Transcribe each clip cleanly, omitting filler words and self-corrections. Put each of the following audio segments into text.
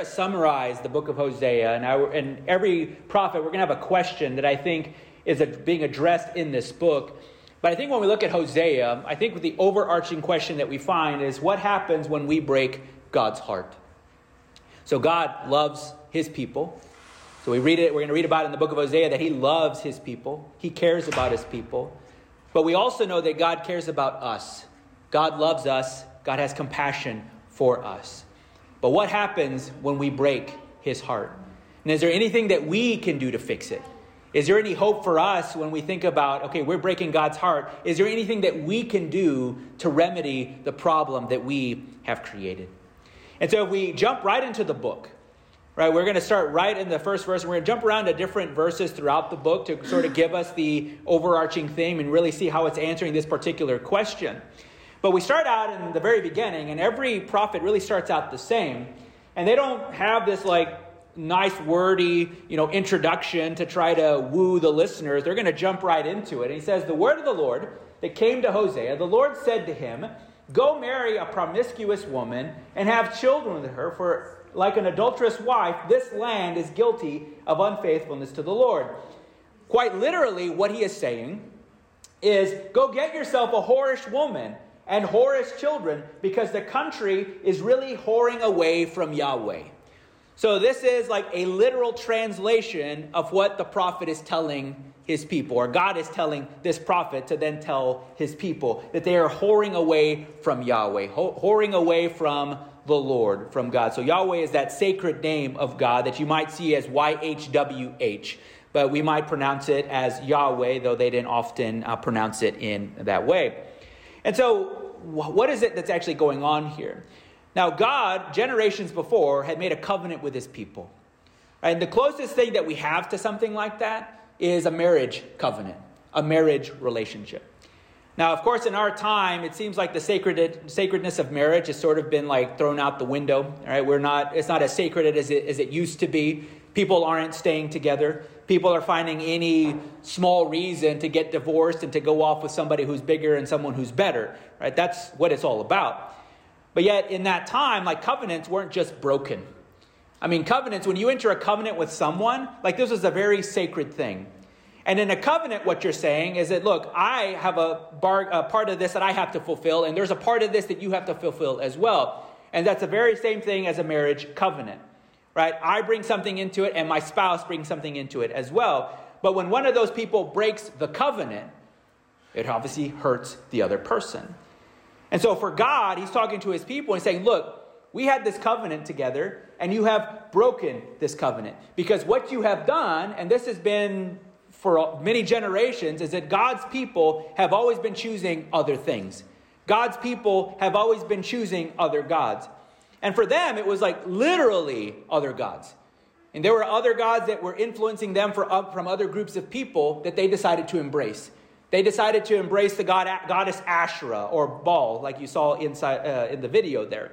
to summarize the book of Hosea, and every prophet, we're going to have a question that I think is being addressed in this book. But I think when we look at Hosea, I think the overarching question that we find is what happens when we break God's heart? So God loves his people. So we're going to read about it in the book of Hosea that he loves his people. He cares about his people. But we also know that God cares about us. God loves us. God has compassion for us. But what happens when we break his heart? And is there anything that we can do to fix it? Is there any hope for us when we think about, okay, we're breaking God's heart? Is there anything that we can do to remedy the problem that we have created? And so if we jump right into the book, right, we're going to start right in the first verse. We're going to jump around to different verses throughout the book to sort of give us the overarching theme and really see how it's answering this particular question. But we start out in the very beginning, and every prophet really starts out the same. And they don't have this nice wordy, introduction to try to woo the listeners. They're going to jump right into it. And he says, the word of the Lord that came to Hosea, the Lord said to him, go marry a promiscuous woman and have children with her, for like an adulterous wife, this land is guilty of unfaithfulness to the Lord. Quite literally, what he is saying is, go get yourself a whorish woman and whorish children, because the country is really whoring away from Yahweh. So this is like a literal translation of what the prophet is telling his people, or God is telling this prophet to then tell his people, that they are whoring away from Yahweh, whoring away from the Lord, from God. So Yahweh is that sacred name of God that you might see as YHWH, but we might pronounce it as Yahweh, though they didn't often pronounce it in that way. And so what is it that's actually going on here? Now, God, generations before, had made a covenant with his people. And the closest thing that we have to something like that is a marriage covenant, a marriage relationship. Now, of course, in our time, it seems like the sacredness of marriage has sort of been thrown out the window. All right, it's not as sacred as it used to be. People aren't staying together. People are finding any small reason to get divorced and to go off with somebody who's bigger and someone who's better. Right? That's what it's all about. But yet in that time, covenants weren't just broken. I mean, covenants, when you enter a covenant with someone, this was a very sacred thing. And in a covenant, what you're saying is that, look, I have a part of this that I have to fulfill, and there's a part of this that you have to fulfill as well. And that's the very same thing as a marriage covenant, right? I bring something into it, and my spouse brings something into it as well. But when one of those people breaks the covenant, it obviously hurts the other person. And so for God, he's talking to his people and saying, look, we had this covenant together, and you have broken this covenant. Because what you have done, and this has been for many generations, is that God's people have always been choosing other things. God's people have always been choosing other gods. And for them, it was literally other gods. And there were other gods that were influencing them from other groups of people that they decided to embrace. They decided to embrace the goddess Asherah or Baal, like you saw in the video there.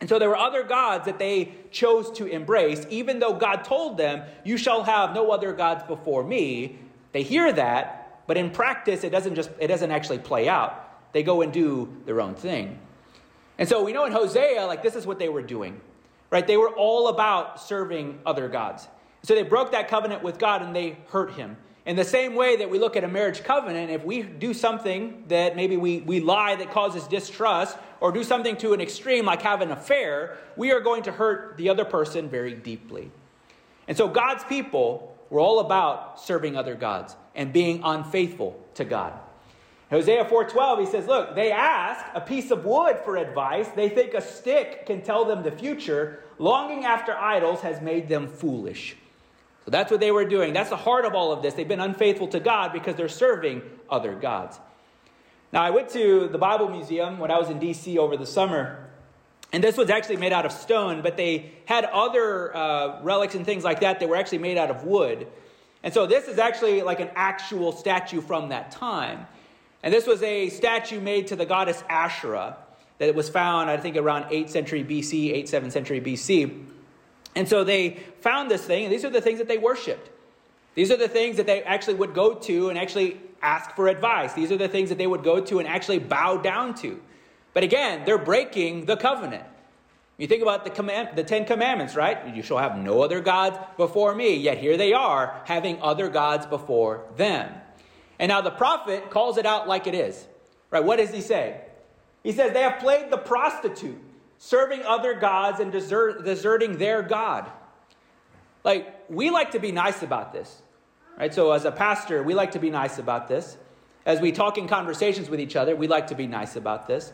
And so there were other gods that they chose to embrace, even though God told them, you shall have no other gods before me. They hear that, but in practice, it doesn't actually play out. They go and do their own thing. And so we know in Hosea, this is what they were doing, right? They were all about serving other gods. So they broke that covenant with God and they hurt him. In the same way that we look at a marriage covenant, if we do something that maybe we lie that causes distrust, or do something to an extreme like have an affair, we are going to hurt the other person very deeply. And so God's people were all about serving other gods and being unfaithful to God. Hosea 4:12, he says, look, they ask a piece of wood for advice. They think a stick can tell them the future. Longing after idols has made them foolish. So that's what they were doing. That's the heart of all of this. They've been unfaithful to God because they're serving other gods. Now, I went to the Bible Museum when I was in D.C. over the summer, and this was actually made out of stone, but they had other relics and things like that were actually made out of wood. And so this is actually an actual statue from that time. And this was a statue made to the goddess Asherah that was found, I think, around 8th century B.C., 8th, 7th century B.C., and so they found this thing, and these are the things that they worshipped. These are the things that they actually would go to and actually ask for advice. These are the things that they would go to and actually bow down to. But again, they're breaking the covenant. You think about the 10 commandments, right? You shall have no other gods before me. Yet here they are having other gods before them. And now the prophet calls it out like it is, right? What does he say? He says they have played the prostitute, serving other gods and deserting their God. Like, we like to be nice about this, right? So as a pastor, we like to be nice about this. As we talk in conversations with each other, we like to be nice about this.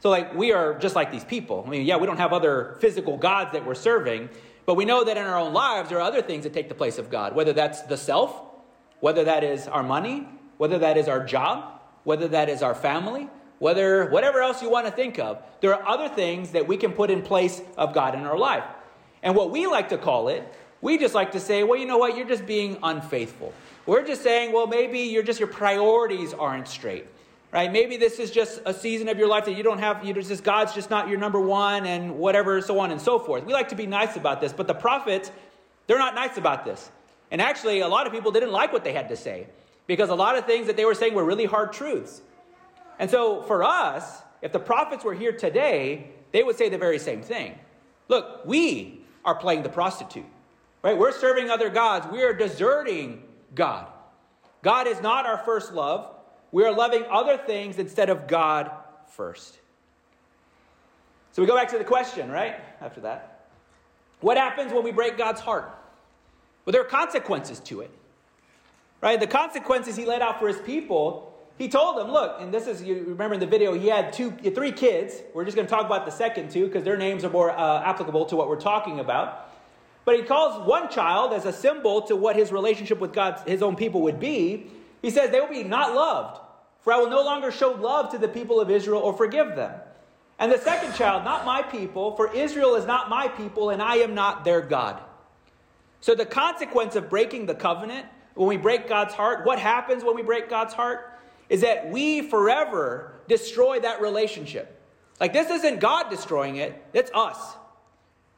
So like, we are just like these people. I mean, yeah, we don't have other physical gods that we're serving, but we know that in our own lives, there are other things that take the place of God, whether that's the self, whether that is our money, whether that is our job, whether that is our family, whether whatever else you want to think of. There are other things that we can put in place of God in our life. And what we like to call it, we just like to say, well, you know what? You're just being unfaithful. We're just saying, well, maybe your priorities aren't straight. Right? Maybe this is just a season of your life that you don't have, God's just not your number one and whatever, so on and so forth. We like to be nice about this, but the prophets, they're not nice about this. And actually, a lot of people didn't like what they had to say because a lot of things that they were saying were really hard truths. And so for us, if the prophets were here today, they would say the very same thing. Look, we are playing the prostitute, right? We're serving other gods. We are deserting God. God is not our first love. We are loving other things instead of God first. So we go back to the question, right? After that. What happens when we break God's heart? Well, there are consequences to it, right? The consequences he laid out for his people, he told them, look, and this is, you remember in the video, he had three kids. We're just going to talk about the second two because their names are more applicable to what we're talking about. But he calls one child as a symbol to what his relationship with God, his own people would be. He says, they will be not loved, for I will no longer show love to the people of Israel or forgive them. And the second child, not my people, for Israel is not my people, and I am not their God. So the consequence of breaking the covenant, when we break God's heart, what happens when we break God's heart, is that we forever destroy that relationship. Like, this isn't God destroying it, it's us.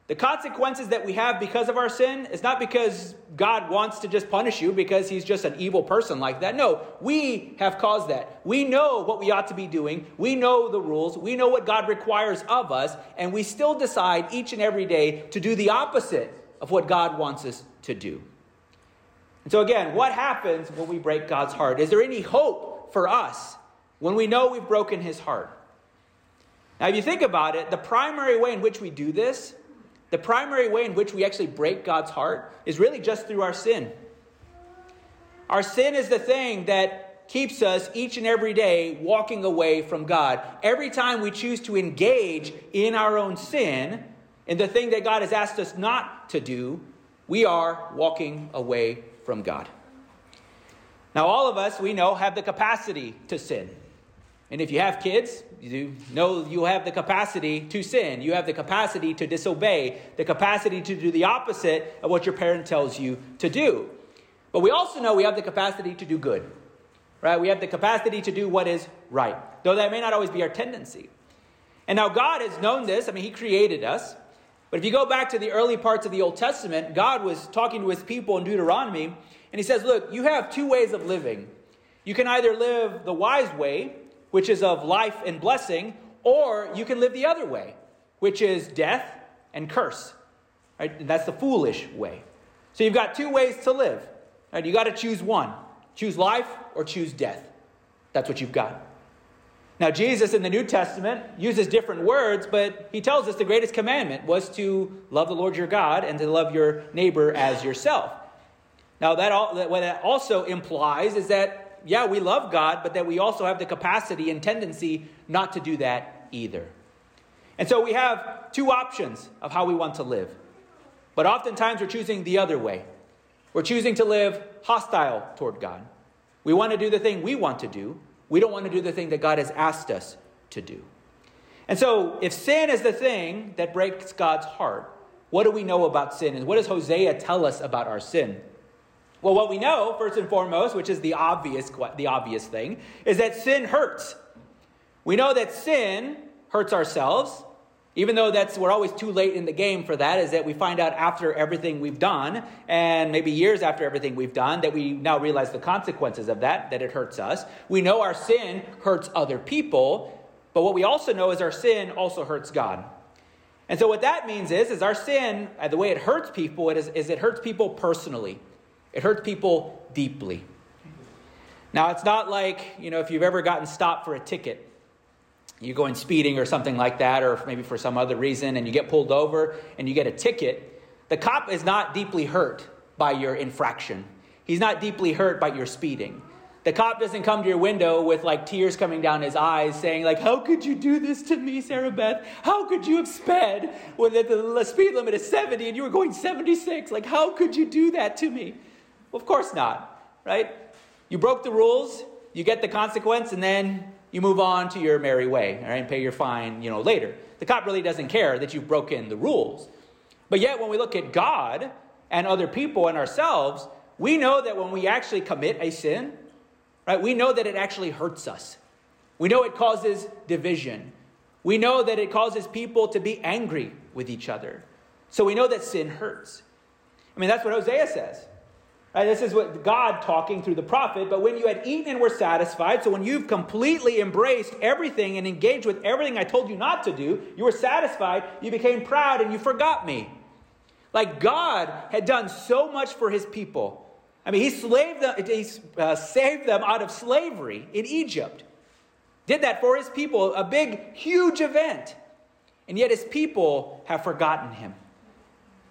The consequences that we have because of our sin is not because God wants to just punish you because he's just an evil person like that. No, we have caused that. We know what we ought to be doing. We know the rules. We know what God requires of us. And we still decide each and every day to do the opposite of what God wants us to do. And so again, what happens when we break God's heart? Is there any hope for us when we know we've broken his heart? Now, if you think about it, the primary way in which we actually break God's heart is really just through our sin. Our sin is the thing that keeps us each and every day walking away from God. Every time we choose to engage in our own sin, in the thing that God has asked us not to do, we are walking away from God. Now, all of us, we know, have the capacity to sin. And if you have kids, you know you have the capacity to sin. You have the capacity to disobey, the capacity to do the opposite of what your parent tells you to do. But we also know we have the capacity to do good, right? We have the capacity to do what is right, though that may not always be our tendency. And now God has known this. I mean, he created us. But if you go back to the early parts of the Old Testament, God was talking to his people in Deuteronomy, and he says, look, you have two ways of living. You can either live the wise way, which is of life and blessing, or you can live the other way, which is death and curse. Right? And that's the foolish way. So you've got two ways to live. Right? You got to choose one. Choose life or choose death. That's what you've got. Now, Jesus in the New Testament uses different words, but he tells us the greatest commandment was to love the Lord your God and to love your neighbor as yourself. Now, what that also implies is that, yeah, we love God, but that we also have the capacity and tendency not to do that either. And so we have two options of how we want to live. But oftentimes we're choosing the other way. We're choosing to live hostile toward God. We want to do the thing we want to do. We don't want to do the thing that God has asked us to do. And so if sin is the thing that breaks God's heart, what do we know about sin? And what does Hosea tell us about our sin? Well, what we know, first and foremost, which is the obvious thing, is that sin hurts. We know that sin hurts ourselves, even though we're always too late in the game for that, is that we find out after everything we've done, and maybe years after everything we've done, that we now realize the consequences of that, that it hurts us. We know our sin hurts other people, but what we also know is our sin also hurts God. And so what that means is our sin, the way it hurts people, it hurts people personally. It hurts people deeply. Now, it's not like, if you've ever gotten stopped for a ticket, you're going speeding or something like that, or maybe for some other reason, and you get pulled over and you get a ticket. The cop is not deeply hurt by your infraction. He's not deeply hurt by your speeding. The cop doesn't come to your window with tears coming down his eyes saying how could you do this to me, Sarah Beth? How could you have sped when the speed limit is 70 and you were going 76? How could you do that to me? Well, of course not, right? You broke the rules, you get the consequence, and then you move on to your merry way, all right, and pay your fine, later. The cop really doesn't care that you've broken the rules. But yet when we look at God and other people and ourselves, we know that when we actually commit a sin, right, we know that it actually hurts us. We know it causes division. We know that it causes people to be angry with each other. So we know that sin hurts. That's what Hosea says. Right? This is what God talking through the prophet. But when you had eaten and were satisfied, so when you've completely embraced everything and engaged with everything I told you not to do, you were satisfied, you became proud, and you forgot me. God had done so much for his people. He saved them out of slavery in Egypt. Did that for his people, a big, huge event. And yet his people have forgotten him.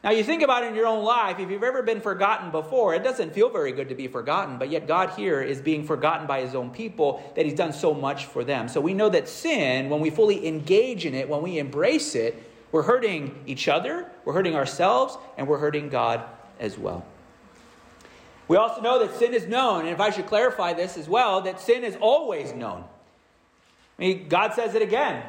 Now you think about it in your own life, if you've ever been forgotten before, it doesn't feel very good to be forgotten, but yet God here is being forgotten by his own people that he's done so much for them. So we know that sin, when we fully engage in it, when we embrace it, we're hurting each other, we're hurting ourselves, and we're hurting God as well. We also know that sin is known, and if I should clarify this as well, that sin is always known. God says it again.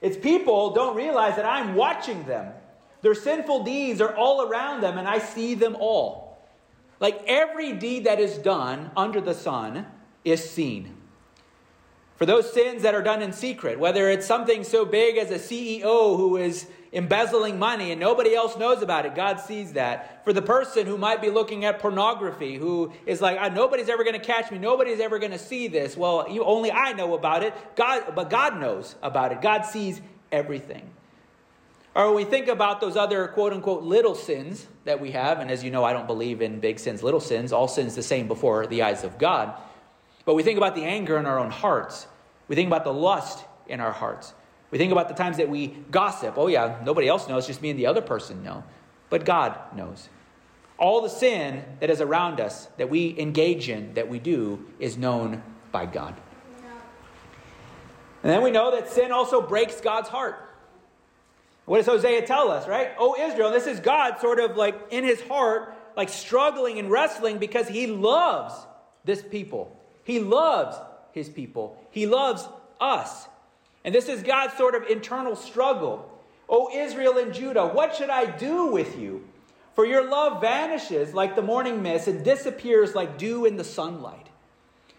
It's people don't realize that I'm watching them. Their sinful deeds are all around them, and I see them all. Every deed that is done under the sun is seen. For those sins that are done in secret, whether it's something so big as a CEO who is embezzling money and nobody else knows about it, God sees that. For the person who might be looking at pornography, who is nobody's ever going to catch me, nobody's ever going to see this. Well, only I know about it. But God knows about it. God sees everything. Or when we think about those other quote-unquote little sins that we have, and as you know, I don't believe in big sins, little sins, all sins the same before the eyes of God. But we think about the anger in our own hearts. We think about the lust in our hearts. We think about the times that we gossip. Oh yeah, nobody else knows, just me and the other person know. But God knows. All the sin that is around us, that we engage in, that we do, is known by God. And then we know that sin also breaks God's heart. What does Hosea tell us, right? Oh Israel, this is God sort of in his heart, struggling and wrestling because he loves this people. He loves his people. He loves us. And this is God's sort of internal struggle. O Israel and Judah, what should I do with you? For your love vanishes like the morning mist and disappears like dew in the sunlight.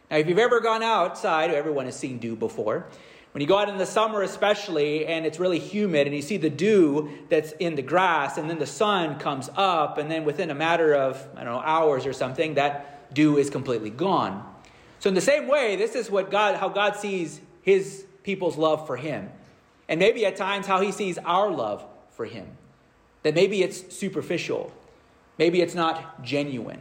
Now, if you've ever gone outside, everyone has seen dew before. When you go out in the summer especially and it's really humid and you see the dew that's in the grass and then the sun comes up and then within a matter of, hours or something, that dew is completely gone. So in the same way, this is how God sees his people's love for him. And maybe at times how he sees our love for him. That maybe it's superficial. Maybe it's not genuine.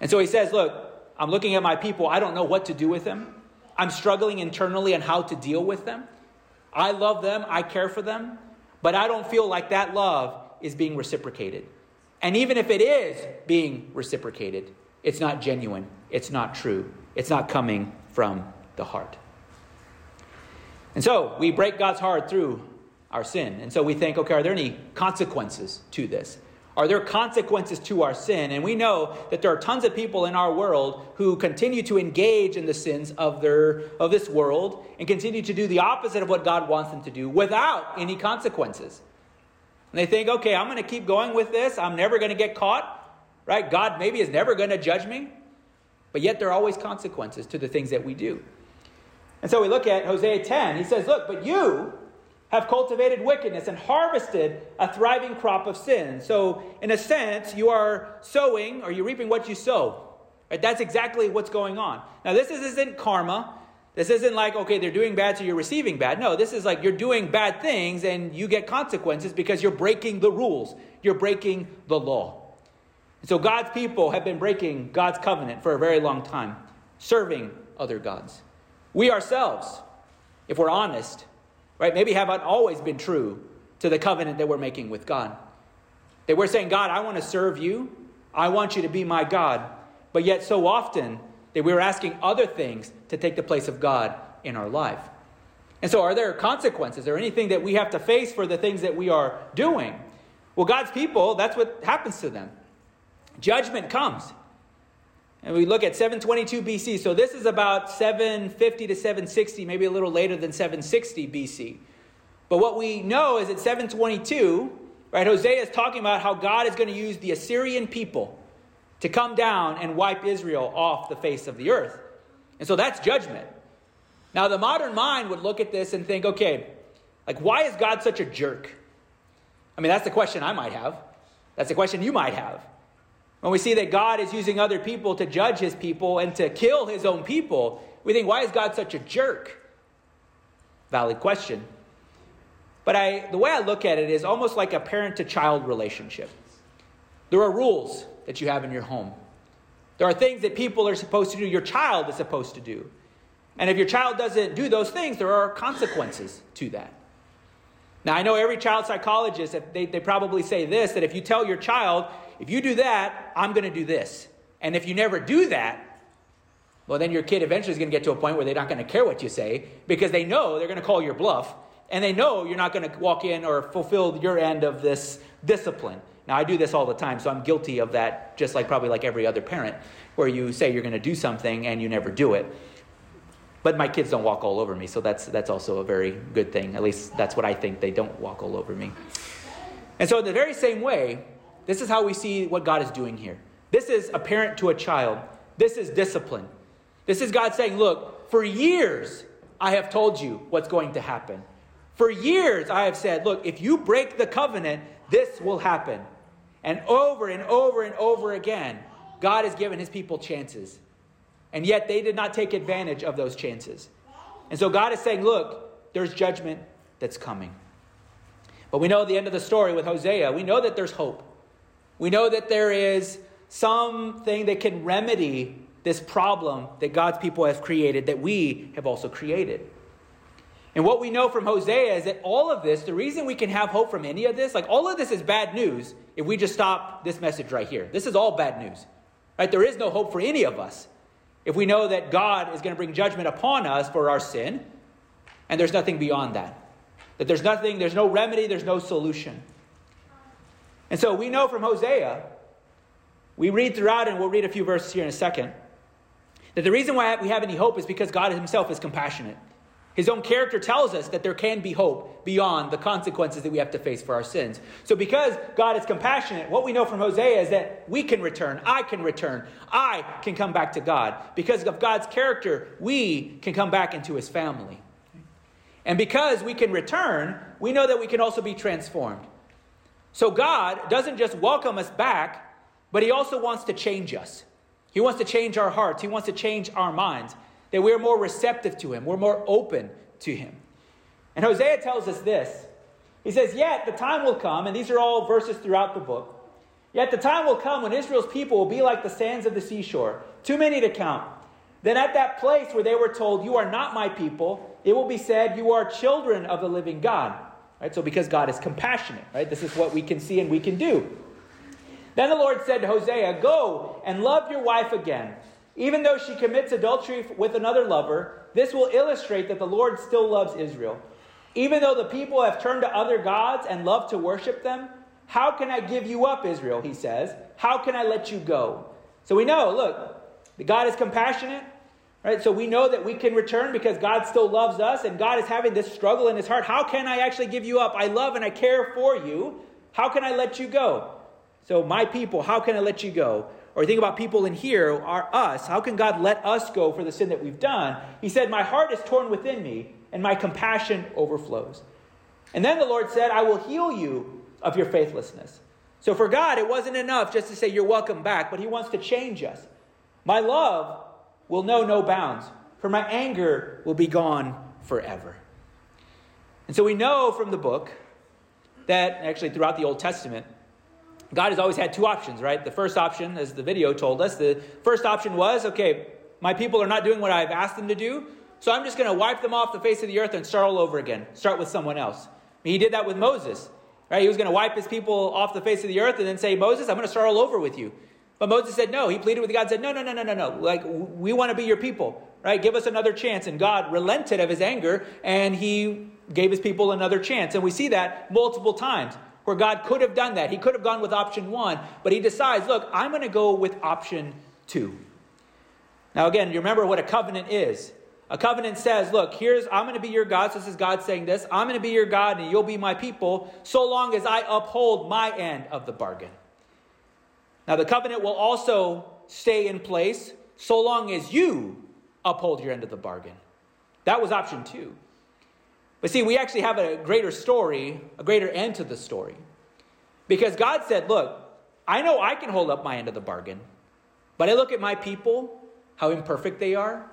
And so he says, look, I'm looking at my people. I don't know what to do with them. I'm struggling internally on how to deal with them. I love them. I care for them. But I don't feel like that love is being reciprocated. And even if it is being reciprocated, it's not genuine. It's not true. It's not coming from the heart. And so we break God's heart through our sin. And so we think, okay, are there any consequences to this? Are there consequences to our sin? And we know that there are tons of people in our world who continue to engage in the sins of this world and continue to do the opposite of what God wants them to do without any consequences. And they think, okay, I'm going to keep going with this. I'm never going to get caught. Right? God maybe is never going to judge me. But yet there are always consequences to the things that we do. And so we look at Hosea 10. He says, look, but you have cultivated wickedness and harvested a thriving crop of sin. So in a sense, you are sowing or you're reaping what you sow. Right? That's exactly what's going on. Now this isn't karma. This isn't like, okay, they're doing bad, so you're receiving bad. No, this is like you're doing bad things and you get consequences because you're breaking the rules. You're breaking the law. And so God's people have been breaking God's covenant for a very long time, serving other gods. We ourselves, if we're honest, right, maybe haven't always been true to the covenant that we're making with God. That we're saying, God, I want to serve you. I want you to be my God. But yet so often that we're asking other things to take the place of God in our life. And so are there consequences or anything that we have to face for the things that we are doing? Well, God's people, that's what happens to them. Judgment comes. And we look at 722 BC. So this is about 750 to 760, maybe a little later than 760 BC. But what we know is at 722, right, Hosea is talking about how God is going to use the Assyrian people to come down and wipe Israel off the face of the earth. And so that's judgment. Now the modern mind would look at this and think, okay, like why is God such a jerk? I mean, that's the question I might have. That's the question you might have. When we see that God is using other people to judge his people and to kill his own people, we think, why is God such a jerk? Valid question. But the way I look at it is almost like a parent-to-child relationship. There are rules that you have in your home. There are things that people are supposed to do, your child is supposed to do. And if your child doesn't do those things, there are consequences to that. Now, I know every child psychologist, they probably say this, that if you tell your child, if you do that, I'm going to do this. And if you never do that, well, then your kid eventually is going to get to a point where they're not going to care what you say because they know they're going to call your bluff and they know you're not going to walk in or fulfill your end of this discipline. Now, I do this all the time, so I'm guilty of that, just like probably like every other parent where you say you're going to do something and you never do it. But my kids don't walk all over me, so that's also a very good thing. At least that's what I think, they don't walk all over me. And so in the very same way, this is how we see what God is doing here. This is a parent to a child. This is discipline. This is God saying, look, for years I have told you what's going to happen. For years I have said, look, if you break the covenant, this will happen. And over and over and over again, God has given his people chances. And yet they did not take advantage of those chances. And so God is saying, look, there's judgment that's coming. But we know the end of the story with Hosea. We know that there's hope. We know that there is something that can remedy this problem that God's people have created, that we have also created. And what we know from Hosea is that all of this, the reason we can have hope from any of this, like all of this is bad news if we just stop this message right here. This is all bad news, right? There is no hope for any of us if we know that God is going to bring judgment upon us for our sin, and there's nothing beyond that. That there's nothing, there's no remedy, there's no solution. And so we know from Hosea, we read throughout, and we'll read a few verses here in a second, that the reason why we have any hope is because God himself is compassionate. His own character tells us that there can be hope beyond the consequences that we have to face for our sins. So because God is compassionate, what we know from Hosea is that we can return. I can return. I can come back to God. Because of God's character, we can come back into his family. And because we can return, we know that we can also be transformed. So God doesn't just welcome us back, but he also wants to change us. He wants to change our hearts. He wants to change our minds. That we're more receptive to him. We're more open to him. And Hosea tells us this. He says, yet the time will come, and these are all verses throughout the book. Yet the time will come when Israel's people will be like the sands of the seashore, too many to count. Then at that place where they were told, you are not my people, it will be said, you are children of the living God. Right? So because God is compassionate, right? This is what we can see and we can do. Then the Lord said to Hosea, go and love your wife again. Even though she commits adultery with another lover, this will illustrate that the Lord still loves Israel. Even though the people have turned to other gods and love to worship them, how can I give you up, Israel, he says. How can I let you go? So we know, look, God is compassionate, right? So we know that we can return because God still loves us and God is having this struggle in his heart. How can I actually give you up? I love and I care for you. How can I let you go? So my people, how can I let you go? Or think about people in here, are us. How can God let us go for the sin that we've done? He said, my heart is torn within me, and my compassion overflows. And then the Lord said, I will heal you of your faithlessness. So for God, it wasn't enough just to say, you're welcome back, but he wants to change us. My love will know no bounds. for my anger will be gone forever. And so we know from the book that actually throughout the Old Testament, God has always had two options, right? The first option, as the video told us, the first option was, okay, my people are not doing what I've asked them to do, so I'm just going to wipe them off the face of the earth and start all over again. Start with someone else. I mean, he did that with Moses, right? He was going to wipe his people off the face of the earth and then say, Moses, I'm going to start all over with you. But Moses said no. He pleaded with God, said, no. Like, we want to be your people, right? Give us another chance. And God relented of his anger and he gave his people another chance. And we see that multiple times where God could have done that. He could have gone with option one, but he decides, look, I'm going to go with option two. Now, again, you remember what a covenant is. A covenant says, look, I'm going to be your God. So this is God saying this. I'm going to be your God and you'll be my people so long as I uphold my end of the bargain. Now, the covenant will also stay in place so long as you uphold your end of the bargain. That was option two. But see, we actually have a greater story, a greater end to the story. Because God said, look, I know I can hold up my end of the bargain, but I look at my people, how imperfect they are.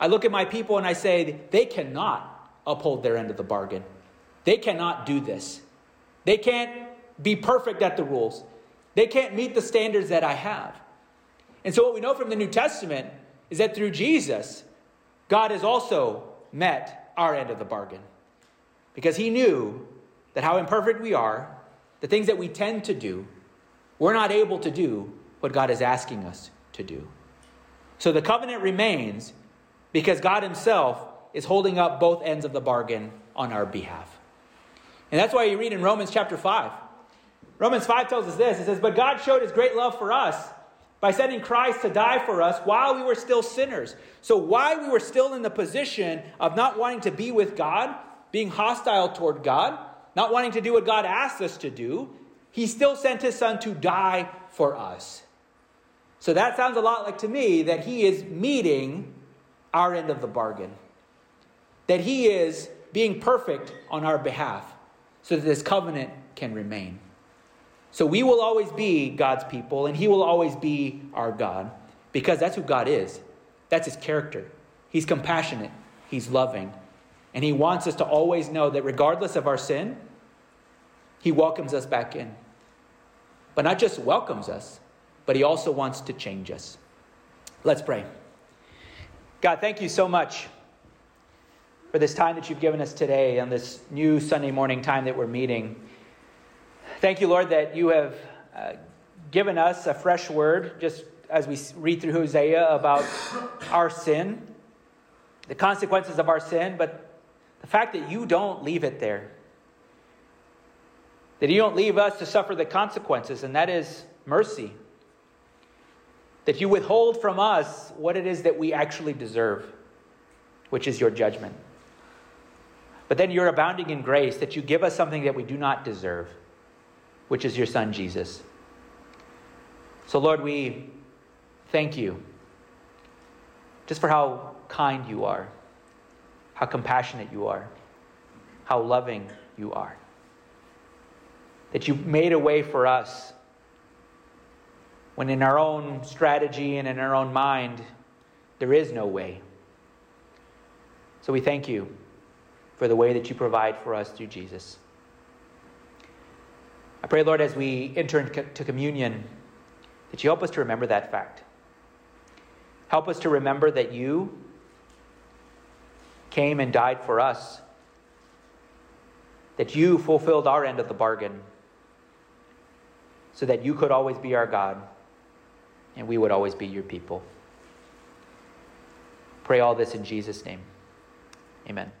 I look at my people and I say, they cannot uphold their end of the bargain. They cannot do this. They can't be perfect at the rules. They can't meet the standards that I have. And so what we know from the New Testament is that through Jesus, God has also met our end of the bargain. Because he knew that how imperfect we are, the things that we tend to do, we're not able to do what God is asking us to do. So the covenant remains because God himself is holding up both ends of the bargain on our behalf. And that's why you read in Romans chapter 5. Romans 5 tells us this. It says, but God showed his great love for us by sending Christ to die for us while we were still sinners. So while we were still in the position of not wanting to be with God, being hostile toward God, not wanting to do what God asked us to do, he still sent his son to die for us. So that sounds a lot like to me that he is meeting our end of the bargain. That he is being perfect on our behalf so that this covenant can remain. So we will always be God's people and he will always be our God because that's who God is. That's his character. He's compassionate. He's loving. And he wants us to always know that regardless of our sin, he welcomes us back in. But not just welcomes us, but he also wants to change us. Let's pray. God, thank you so much for this time that you've given us today on this new Sunday morning time that we're meeting. Thank you, Lord, that you have given us a fresh word just as we read through Hosea about our sin, the consequences of our sin, but the fact that you don't leave it there. That you don't leave us to suffer the consequences, and that is mercy. That you withhold from us what it is that we actually deserve, which is your judgment. But then you're abounding in grace that you give us something that we do not deserve, which is your son, Jesus. So Lord, we thank you just for how kind you are. How compassionate you are, how loving you are, that you made a way for us when in our own strategy and in our own mind, there is no way. So we thank you for the way that you provide for us through Jesus. I pray, Lord, as we enter into communion, that you help us to remember that fact. Help us to remember that you came and died for us, that you fulfilled our end of the bargain so that you could always be our God and we would always be your people. Pray all this in Jesus' name. Amen.